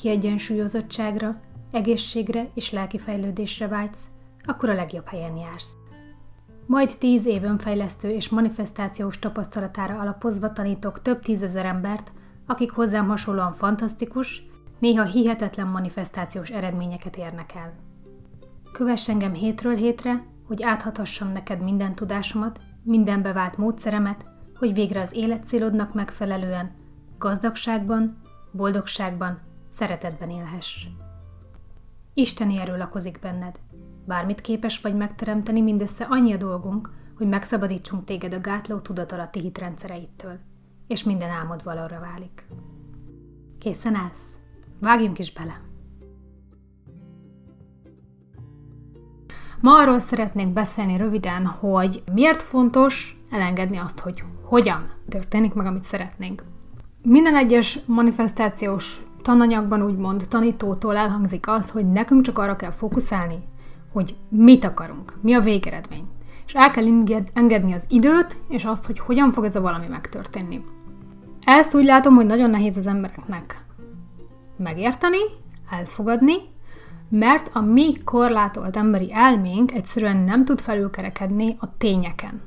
kiegyensúlyozottságra, egészségre és lelkifejlődésre vágysz, akkor a legjobb helyen jársz. Majd 10 év önfejlesztő és manifestációs tapasztalatára alapozva tanítok több 10 000 embert, akik hozzám hasonlóan fantasztikus, néha hihetetlen manifestációs eredményeket érnek el. Kövess engem hétről hétre, hogy áthathassam neked minden tudásomat, minden bevált módszeremet, hogy végre az életcélodnak megfelelően gazdagságban, boldogságban, szeretetben élhess. Isteni erő lakozik benned. Bármit képes vagy megteremteni, mindössze annyi a dolgunk, hogy megszabadítsunk téged a gátló tudatalatti hitrendszereidtől, és minden álmod valóra válik. Készen állsz? Vágjunk is bele! Ma arról szeretnék beszélni röviden, hogy miért fontos elengedni azt, hogy hogyan történik meg, amit szeretnénk. Minden egyes manifestációs tananyagban úgymond tanítótól elhangzik az, hogy nekünk csak arra kell fókuszálni, hogy mit akarunk, mi a végeredmény. És el kell engedni az időt, és azt, hogy hogyan fog ez a valami megtörténni. Ezt úgy látom, hogy nagyon nehéz az embereknek megérteni, elfogadni, mert a mi korlátolt emberi elménk egyszerűen nem tud felülkerekedni a tényeken.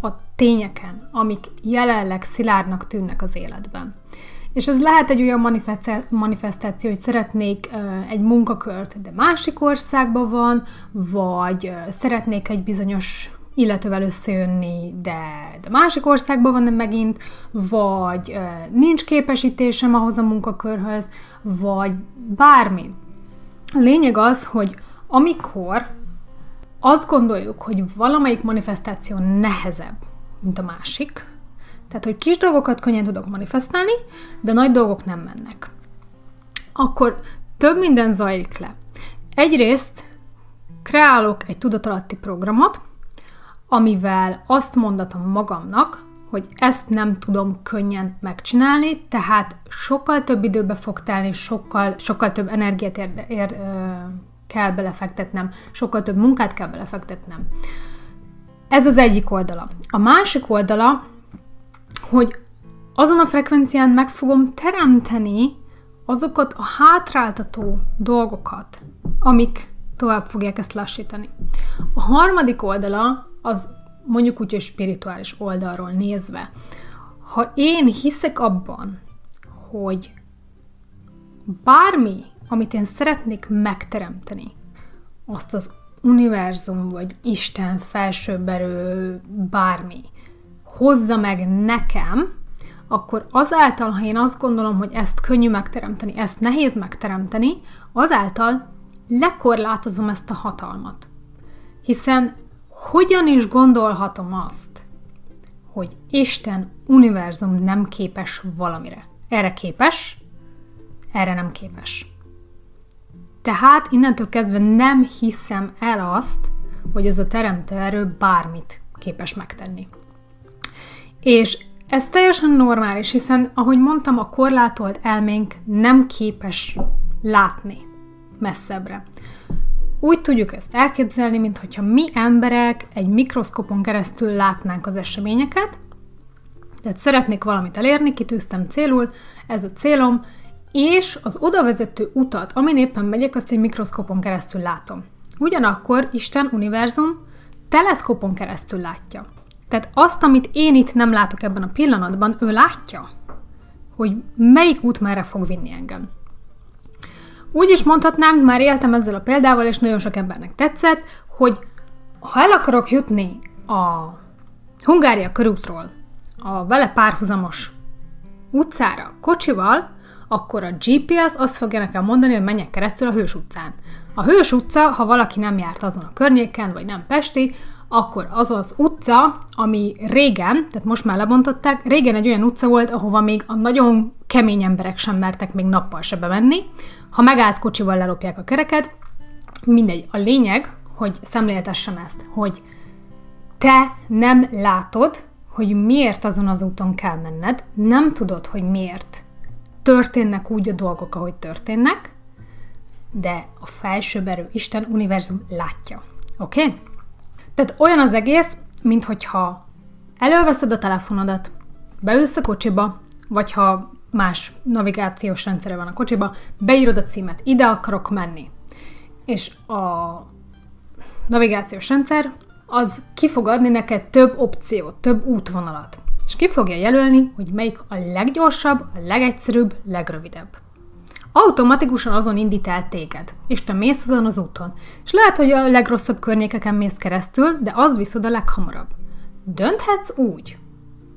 A tényeken, amik jelenleg szilárdnak tűnnek az életben. És ez lehet egy olyan manifestáció, hogy szeretnék egy munkakört, de másik országban van, vagy szeretnék egy bizonyos illetővel összejönni, de másik országban van megint, vagy nincs képesítésem ahhoz a munkakörhöz, vagy bármi. A lényeg az, hogy amikor azt gondoljuk, hogy valamelyik manifestáció nehezebb, mint a másik, tehát, hogy kis dolgokat könnyen tudok manifestálni, de nagy dolgok nem mennek. Akkor több minden zajlik le. Egyrészt kreálok egy tudatalatti programot, amivel azt mondatom magamnak, hogy ezt nem tudom könnyen megcsinálni, tehát sokkal több időbe fog telni, sokkal több energiát kell belefektetnem, sokkal több munkát kell belefektetnem. Ez az egyik oldala. A másik oldala, hogy azon a frekvencián meg fogom teremteni azokat a hátráltató dolgokat, amik tovább fogják ezt lassítani. A harmadik oldala, az mondjuk úgy, hogy spirituális oldalról nézve. Ha én hiszek abban, hogy bármi, amit én szeretnék megteremteni, azt az univerzum, vagy Isten, felsőbb erő, bármi, hozza meg nekem, akkor azáltal, ha én azt gondolom, hogy ezt könnyű megteremteni, ezt nehéz megteremteni, azáltal lekorlátozom ezt a hatalmat. Hiszen hogyan is gondolhatom azt, hogy Isten, univerzum nem képes valamire? Erre képes, erre nem képes. Tehát innentől kezdve nem hiszem el azt, hogy ez a teremtő erő bármit képes megtenni. És ez teljesen normális, hiszen, ahogy mondtam, a korlátolt elménk nem képes látni messzebbre. Úgy tudjuk ezt elképzelni, mintha mi emberek egy mikroszkopon keresztül látnánk az eseményeket. Tehát szeretnék valamit elérni, kitűztem célul, ez a célom, és az odavezető utat, amin éppen megyek, azt egy mikroszkopon keresztül látom. Ugyanakkor Isten, univerzum teleszkopon keresztül látja. Tehát azt, amit én itt nem látok ebben a pillanatban, ő látja, hogy melyik út merre fog vinni engem. Úgy is mondhatnánk, már éltem ezzel a példával, és nagyon sok embernek tetszett, hogy ha el akarok jutni a Hungária körútról a vele párhuzamos utcára kocsival, akkor a GPS azt fogja nekem mondani, hogy menjek keresztül a Hős utcán. A Hős utca, ha valaki nem járt azon a környéken, vagy nem pesti, akkor az az utca, ami régen, tehát most már lebontották, régen egy olyan utca volt, ahova még a nagyon kemény emberek sem mertek még nappal se bemenni. Ha megállsz kocsival, lelopják a kereket. Mindegy. A lényeg, hogy szemléltessem ezt, hogy te nem látod, hogy miért azon az úton kell menned, nem tudod, hogy miért történnek úgy a dolgok, ahogy történnek, de a felsőbb erő, Isten, univerzum látja. Oké? Okay? Tehát olyan az egész, minthogyha előveszed a telefonodat, beülsz a kocsiba, vagy ha más navigációs rendszere van a kocsiba, beírod a címet, ide akarok menni. És a navigációs rendszer az ki fog adni neked több opciót, több útvonalat. És ki fogja jelölni, hogy melyik a leggyorsabb, a legegyszerűbb, legrövidebb. Automatikusan azon indít el téged, és te mész azon az úton. És lehet, hogy a legrosszabb környékeken mész keresztül, de az viszod a leghamarabb. Dönthetsz úgy,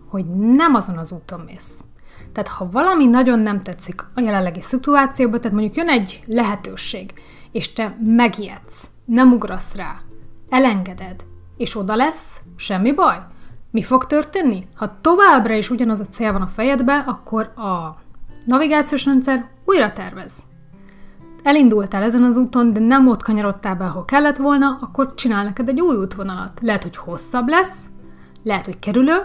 hogy nem azon az úton mész. Tehát ha valami nagyon nem tetszik a jelenlegi szituációban, tehát mondjuk jön egy lehetőség, és te megijedsz, nem ugrasz rá, elengeded, és oda lesz, semmi baj. Mi fog történni? Ha továbbra is ugyanaz a cél van a fejedben, akkor a navigációs rendszer újra tervez. Elindultál ezen az úton, de nem ott kanyarodtál be, ahol kellett volna, akkor csinál neked egy új útvonalat. Lehet, hogy hosszabb lesz, lehet, hogy kerülő,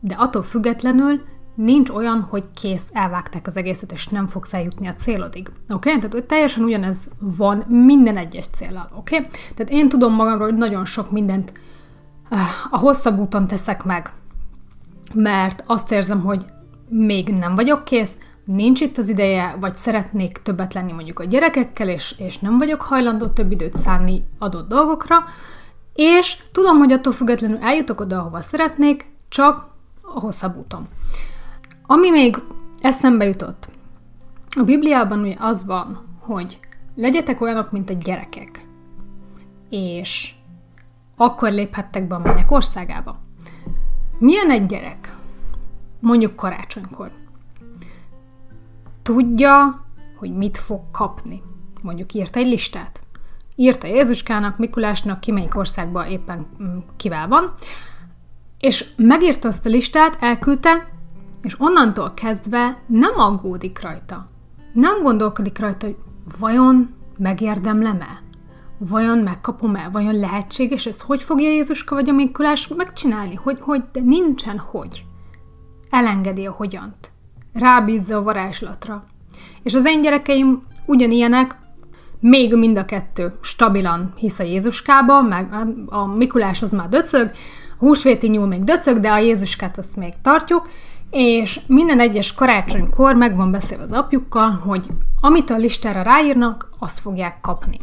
de attól függetlenül nincs olyan, hogy kész, elvágták az egészet, és nem fogsz eljutni a célodig. Oké? Tehát, hogy teljesen ugyanez van minden egyes céllal. Oké? Tehát én tudom magamról, hogy nagyon sok mindent a hosszabb úton teszek meg, mert azt érzem, hogy még nem vagyok kész, nincs itt az ideje, vagy szeretnék többet lenni mondjuk a gyerekekkel, és nem vagyok hajlandó több időt szánni adott dolgokra, és tudom, hogy attól függetlenül eljutok oda, ahova szeretnék, csak a hosszabb úton. Ami még eszembe jutott, a Bibliában ugye az van, hogy legyetek olyanok, mint a gyerekek, és akkor léphettek be a mennyek országába. Milyen egy gyerek? Mondjuk karácsonykor. Tudja, hogy mit fog kapni. Mondjuk írt egy listát. Írta Jézuskának, Mikulásnak, ki melyik országban éppen kivel van, és megírta azt a listát, elküldte, és onnantól kezdve nem aggódik rajta. Nem gondolkodik rajta, hogy vajon megérdemlem-e? Vajon megkapom-e? Vajon lehetséges ez? Hogy fogja Jézuska vagy a Mikulás megcsinálni? Hogy, de nincsen hogy. Elengedi a hogyant. Rábízza a varázslatra. És az én gyerekeim ugyanilyenek, még mind a kettő stabilan hisz a Jézuskába, meg a Mikulás az már döcög, a húsvéti nyúl még döcög, de a Jézuskát azt még tartjuk, és minden egyes karácsonykor meg van beszélve az apjukkal, hogy amit a listára ráírnak, azt fogják kapni.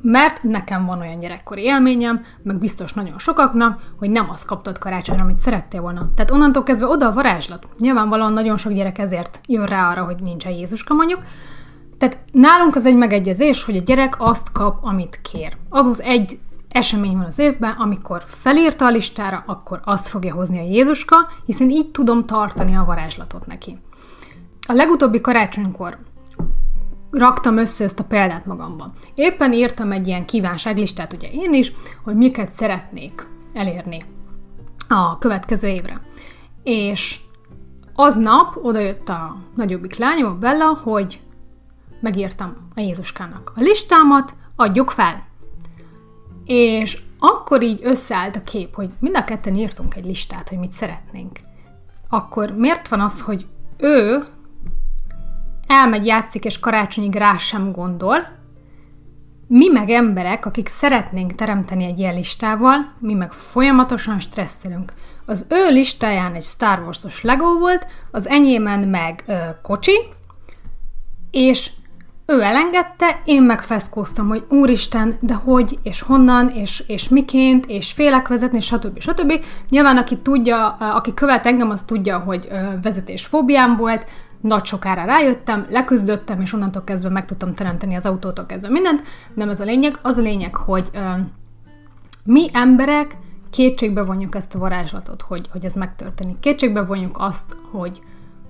Mert nekem van olyan gyerekkori élményem, meg biztos nagyon sokaknak, hogy nem azt kaptad karácsonyra, amit szerettél volna. Tehát onnantól kezdve oda a varázslat. Nyilvánvalóan nagyon sok gyerek ezért jön rá arra, hogy nincsen Jézuska mondjuk. Tehát nálunk az egy megegyezés, hogy a gyerek azt kap, amit kér. Azaz egy esemény van az évben, amikor felírta a listára, akkor azt fogja hozni a Jézuska, hiszen így tudom tartani a varázslatot neki. A legutóbbi karácsonykor raktam össze ezt a példát magamban. Éppen írtam egy ilyen kívánságlistát, ugye én is, hogy miket szeretnék elérni a következő évre. És aznap odajött a nagyobbik lányom, a Bella, hogy megírtam a Jézuskának a listámat, adjuk fel. És akkor így összeállt a kép, hogy mind a ketten írtunk egy listát, hogy mit szeretnénk. Akkor miért van az, hogy ő elmegy, játszik, és karácsonyig rá sem gondol. Mi meg emberek, akik szeretnénk teremteni egy ilyen listával, mi meg folyamatosan stresszelünk. Az ő listáján egy Star Wars-os Lego volt, az enyémen meg kocsi, és ő elengedte, én megfeszkóztam, hogy úristen, de hogy, és honnan, és miként, és félek vezetni, stb. Stb. Nyilván, aki tudja, aki követ engem, az tudja, hogy vezetésfóbiám volt, nagy sokára rájöttem, leküzdöttem, és onnantól kezdve meg tudtam teremteni az autótól kezdve mindent. Nem ez a lényeg. Az a lényeg, hogy mi emberek kétségbe vonjuk ezt a varázslatot, hogy ez megtörténik. Kétségbe vonjuk azt, hogy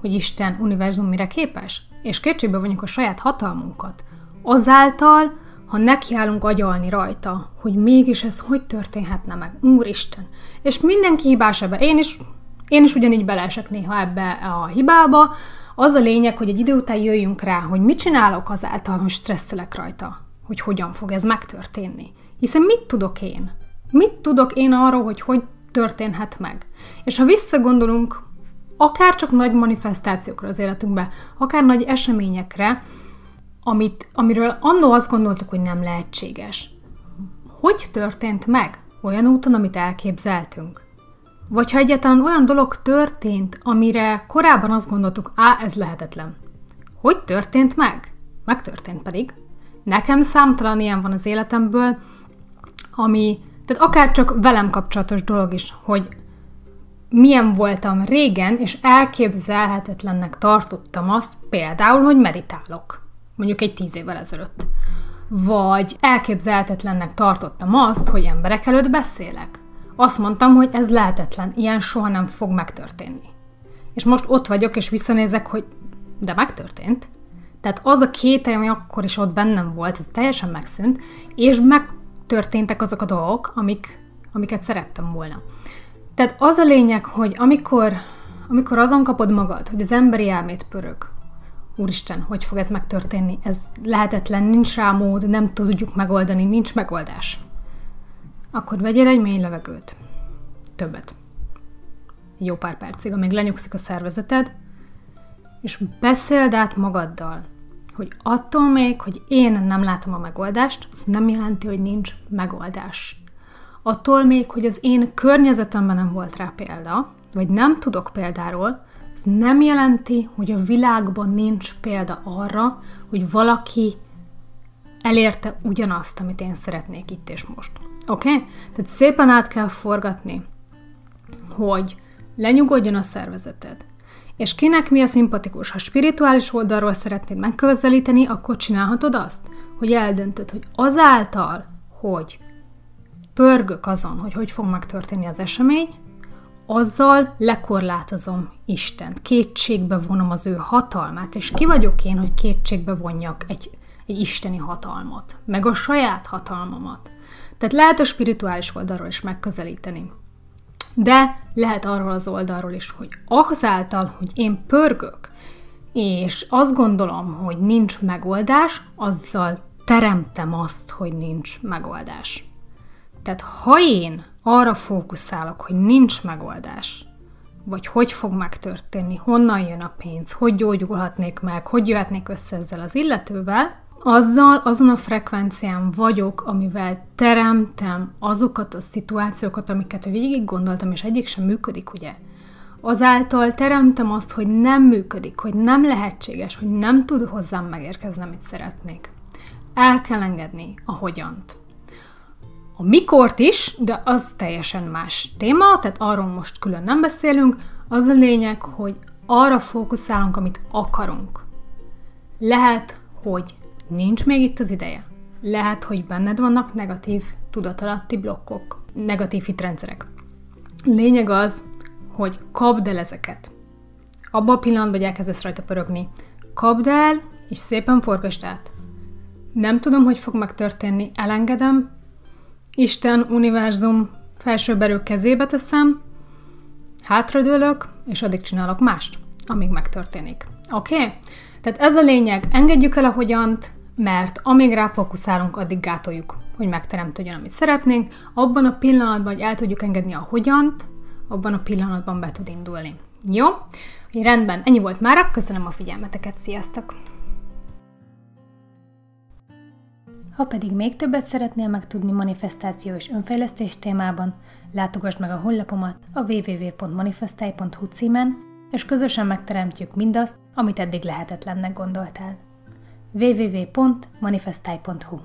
Isten, univerzum mire képes, és kétségbe vonjuk a saját hatalmunkat. Azáltal, ha nekiállunk agyalni rajta, hogy mégis ez hogy történhetne meg, úristen. És mindenki hibás ebbe, én is ugyanígy beleesek néha ebbe a hibába. Az a lényeg, hogy egy idő után jöjjünk rá, hogy mit csinálok azáltal, hogy stresszelek rajta, hogy hogyan fog ez megtörténni. Hiszen mit tudok én? Mit tudok én arról, hogy hogy történhet meg? És ha visszagondolunk, akár csak nagy manifestációkra az életünkbe, akár nagy eseményekre, amiről annó azt gondoltuk, hogy nem lehetséges. Hogy történt meg? Olyan úton, amit elképzeltünk? Vagy ha egyáltalán olyan dolog történt, amire korábban azt gondoltuk, ez lehetetlen. Hogy történt meg? Megtörtént pedig. Nekem számtalan ilyen van az életemből, tehát akár csak velem kapcsolatos dolog is, hogy milyen voltam régen, és elképzelhetetlennek tartottam azt, például, hogy meditálok. Mondjuk egy 10 évvel ezelőtt. Vagy elképzelhetetlennek tartottam azt, hogy emberek előtt beszélek. Azt mondtam, hogy ez lehetetlen, ilyen soha nem fog megtörténni. És most ott vagyok, és visszanézek, hogy de megtörtént. Tehát az a kételj, ami akkor is ott bennem volt, ez teljesen megszűnt, és megtörténtek azok a dolgok, amiket szerettem volna. Tehát az a lényeg, hogy amikor azon kapod magad, hogy az emberi elmét pörög, úristen, hogy fog ez megtörténni, ez lehetetlen, nincs rá mód, nem tudjuk megoldani, nincs megoldás. Akkor vegyél egy mély levegőt. Többet. Jó pár percig, amíg lenyugszik a szervezeted, és beszéld át magaddal, hogy attól még, hogy én nem látom a megoldást, az nem jelenti, hogy nincs megoldás. Attól még, hogy az én környezetemben nem volt rá példa, vagy nem tudok példáról, az nem jelenti, hogy a világban nincs példa arra, hogy valaki elérte ugyanazt, amit én szeretnék itt és most. Oké? Tehát szépen át kell forgatni, hogy lenyugodjon a szervezeted. És kinek mi a szimpatikus? Ha spirituális oldalról szeretnéd megközelíteni, akkor csinálhatod azt, hogy eldöntöd, hogy azáltal, hogy pörgök azon, hogy hogy fog megtörténni az esemény, azzal lekorlátozom Istent, kétségbe vonom az ő hatalmát, és ki vagyok én, hogy kétségbe vonjak egy isteni hatalmat, meg a saját hatalmamat. Tehát lehet a spirituális oldalról is megközelíteni. De lehet arról az oldalról is, hogy azáltal, hogy én pörgök, és azt gondolom, hogy nincs megoldás, azzal teremtem azt, hogy nincs megoldás. Tehát ha én arra fókuszálok, hogy nincs megoldás, vagy hogy fog megtörténni, honnan jön a pénz, hogy gyógyulhatnék meg, hogy jöhetnék össze ezzel az illetővel, azzal azon a frekvencián vagyok, amivel teremtem azokat a szituációkat, amiket végig gondoltam, és egyik sem működik, ugye? Azáltal teremtem azt, hogy nem működik, hogy nem lehetséges, hogy nem tud hozzám megérkezni, amit szeretnék. El kell engedni a hogyant. A mikort is, de az teljesen más téma, tehát arról most külön nem beszélünk. Az a lényeg, hogy arra fókuszálunk, amit akarunk. Lehet, hogy nincs még itt az ideje. Lehet, hogy benned vannak negatív tudatalatti blokkok, negatív hitrendszerek. Lényeg az, hogy kapd el ezeket. Abban a pillanatban, hogy elkezdesz rajta pörögni, kapd el, és szépen forgasd át. Nem tudom, hogy fog megtörténni, elengedem, Isten, univerzum, felsőbb erők kezébe teszem, hátradőlök, és addig csinálok mást, amíg megtörténik. Oké? Tehát ez a lényeg, engedjük el a hogyant, mert amíg ráfókuszálunk, addig gátoljuk, hogy megteremtődjön, amit szeretnénk. Abban a pillanatban, hogy el tudjuk engedni a hogyant, abban a pillanatban be tud indulni. Jó? Úgyhogy rendben, ennyi volt mára, köszönöm a figyelmeteket, sziasztok! Ha pedig még többet szeretnél megtudni manifestáció és önfejlesztés témában, látogasd meg a honlapomat a www.manifesztalj.hu címen, és közösen megteremtjük mindazt, amit eddig lehetetlennek gondoltál. www.manifesztalj.hu